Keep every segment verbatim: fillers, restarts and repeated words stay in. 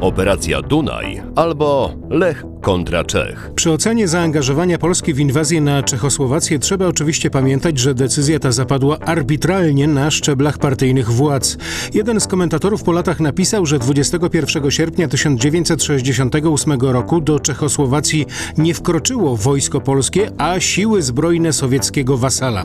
Operacja Dunaj albo Lech kontra Czech. Przy ocenie zaangażowania Polski w inwazję na Czechosłowację trzeba oczywiście pamiętać, że decyzja ta zapadła arbitralnie na szczeblach partyjnych władz. Jeden z komentatorów po latach napisał, że dwudziestego pierwszego sierpnia tysiąc dziewięćset sześćdziesiątego ósmego roku do Czechosłowacji nie wkroczyło wojsko polskie, a siły zbrojne sowieckiego wasala.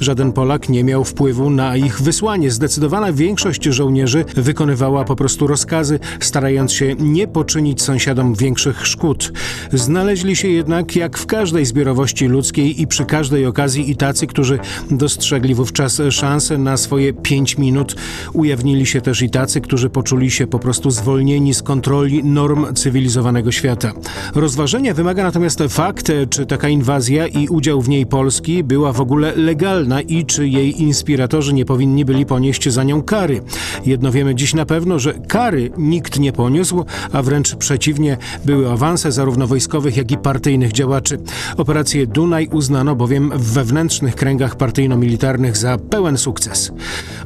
Żaden Polak nie miał wpływu na ich wysłanie. Zdecydowana większość żołnierzy wykonywała po prostu rozkazy, starając się nie poczynić sąsiadom większych szkód. Znaleźli się jednak, jak w każdej zbiorowości ludzkiej i przy każdej okazji, i tacy, którzy dostrzegli wówczas szansę na swoje pięć minut. Ujawnili się też i tacy, którzy poczuli się po prostu zwolnieni z kontroli norm cywilizowanego świata. Rozważenia wymaga natomiast fakt, czy taka inwazja i udział w niej Polski była w ogóle legalna i czy jej inspiratorzy nie powinni byli ponieść za nią kary. Jedno wiemy dziś na pewno, że kary nikt nie poniósł, a wręcz przeciwnie, były awanse zarówno wojskowych, jak i partyjnych działaczy. Operację Dunaj uznano bowiem w wewnętrznych kręgach partyjno-militarnych za pełen sukces.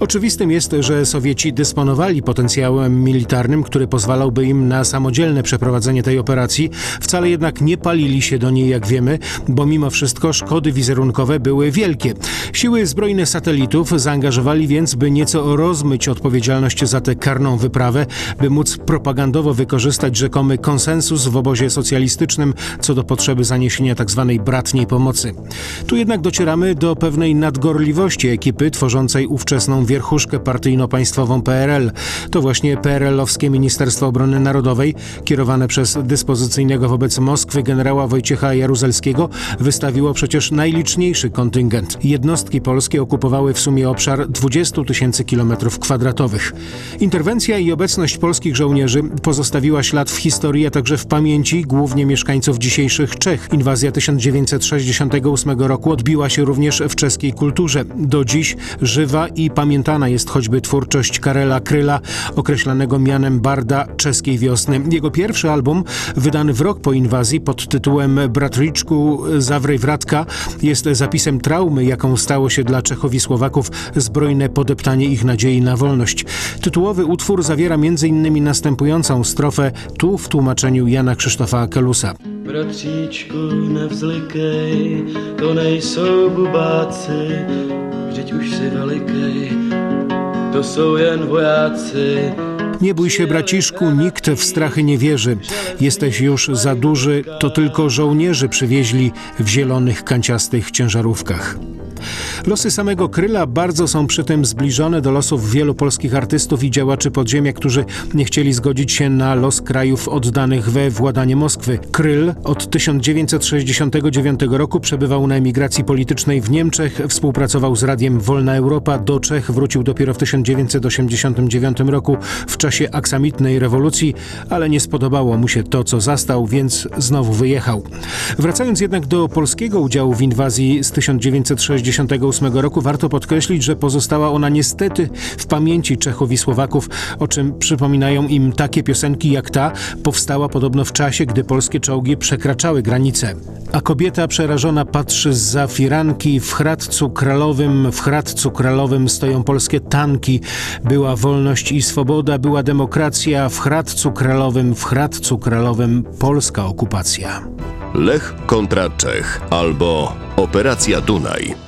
Oczywistym jest, że Sowieci dysponowali potencjałem militarnym, który pozwalałby im na samodzielne przeprowadzenie tej operacji, wcale jednak nie palili się do niej, jak wiemy, bo mimo wszystko szkody wizerunkowe były wielkie. Siły zbrojne satelitów zaangażowali więc, by nieco rozmyć odpowiedzialność za tę karną wyprawę, by móc propagandowo wykorzystać rzekomy konsensus w obozie socjalistycznym co do potrzeby zaniesienia tzw. bratniej pomocy. Tu jednak docieramy do pewnej nadgorliwości ekipy tworzącej ówczesną wierchuszkę partyjno-państwową P R L. To właśnie P R L-owskie Ministerstwo Obrony Narodowej, kierowane przez dyspozycyjnego wobec Moskwy generała Wojciecha Jaruzelskiego, wystawiło przecież najliczniejszy kontyngent. Jednostki polskie okupowały w sumie obszar dwudziestu tysięcy kilometrów kwadratowych. Interwencja i obecność polskich żołnierzy pozostawiła ślad w historii, a także w pamięci głównie mieszkańców dzisiejszych Czech. Inwazja tysiąc dziewięćset sześćdziesiątego ósmego roku odbiła się również w czeskiej kulturze. Do dziś żywa i pamiętana jest choćby twórczość Karela Kryla, określanego mianem barda czeskiej wiosny. Jego pierwszy album, wydany w rok po inwazji pod tytułem Bratříčku, zawrzej vrátka, jest zapisem traumy, jaką stało się dla Czechów i Słowaków zbrojne podeptanie ich nadziei na wolność. Tytułowy utwór zawiera między innymi następującą strofę, tu w tłumaczeniu Jana Krzysztofa Kalusa. Bratříčku, nevzlikej, to nejsou bubáci, vždyť už si velikej, to jsou jen vojáci. Nie bój się, braciszku, nikt w strachy nie wierzy. Jesteś już za duży, to tylko żołnierzy przywieźli w zielonych, kanciastych ciężarówkach. Losy samego Kryla bardzo są przy tym zbliżone do losów wielu polskich artystów i działaczy podziemia, którzy nie chcieli zgodzić się na los krajów oddanych we władanie Moskwy. Kryl od tysiąc dziewięćset sześćdziesiątego dziewiątego roku przebywał na emigracji politycznej w Niemczech, współpracował z Radiem Wolna Europa, do Czech wrócił dopiero w tysiąc dziewięćset osiemdziesiątym dziewiątym roku w czasie aksamitnej rewolucji, ale nie spodobało mu się to, co zastał, więc znowu wyjechał. Wracając jednak do polskiego udziału w inwazji z tysiąc dziewięćset sześćdziesiątego ósmego roku, warto podkreślić, że pozostała ona niestety w pamięci Czechów i Słowaków, o czym przypominają im takie piosenki jak ta, powstała podobno w czasie, gdy polskie czołgi przekraczały granice. A kobieta przerażona patrzy zza firanki, w Hradcu Králowym, w Hradcu Králowym stoją polskie tanki, była wolność i swoboda, była demokracja, w Hradcu Králowym, w Hradcu Králowym polska okupacja. Lech kontra Czech albo Operacja Dunaj.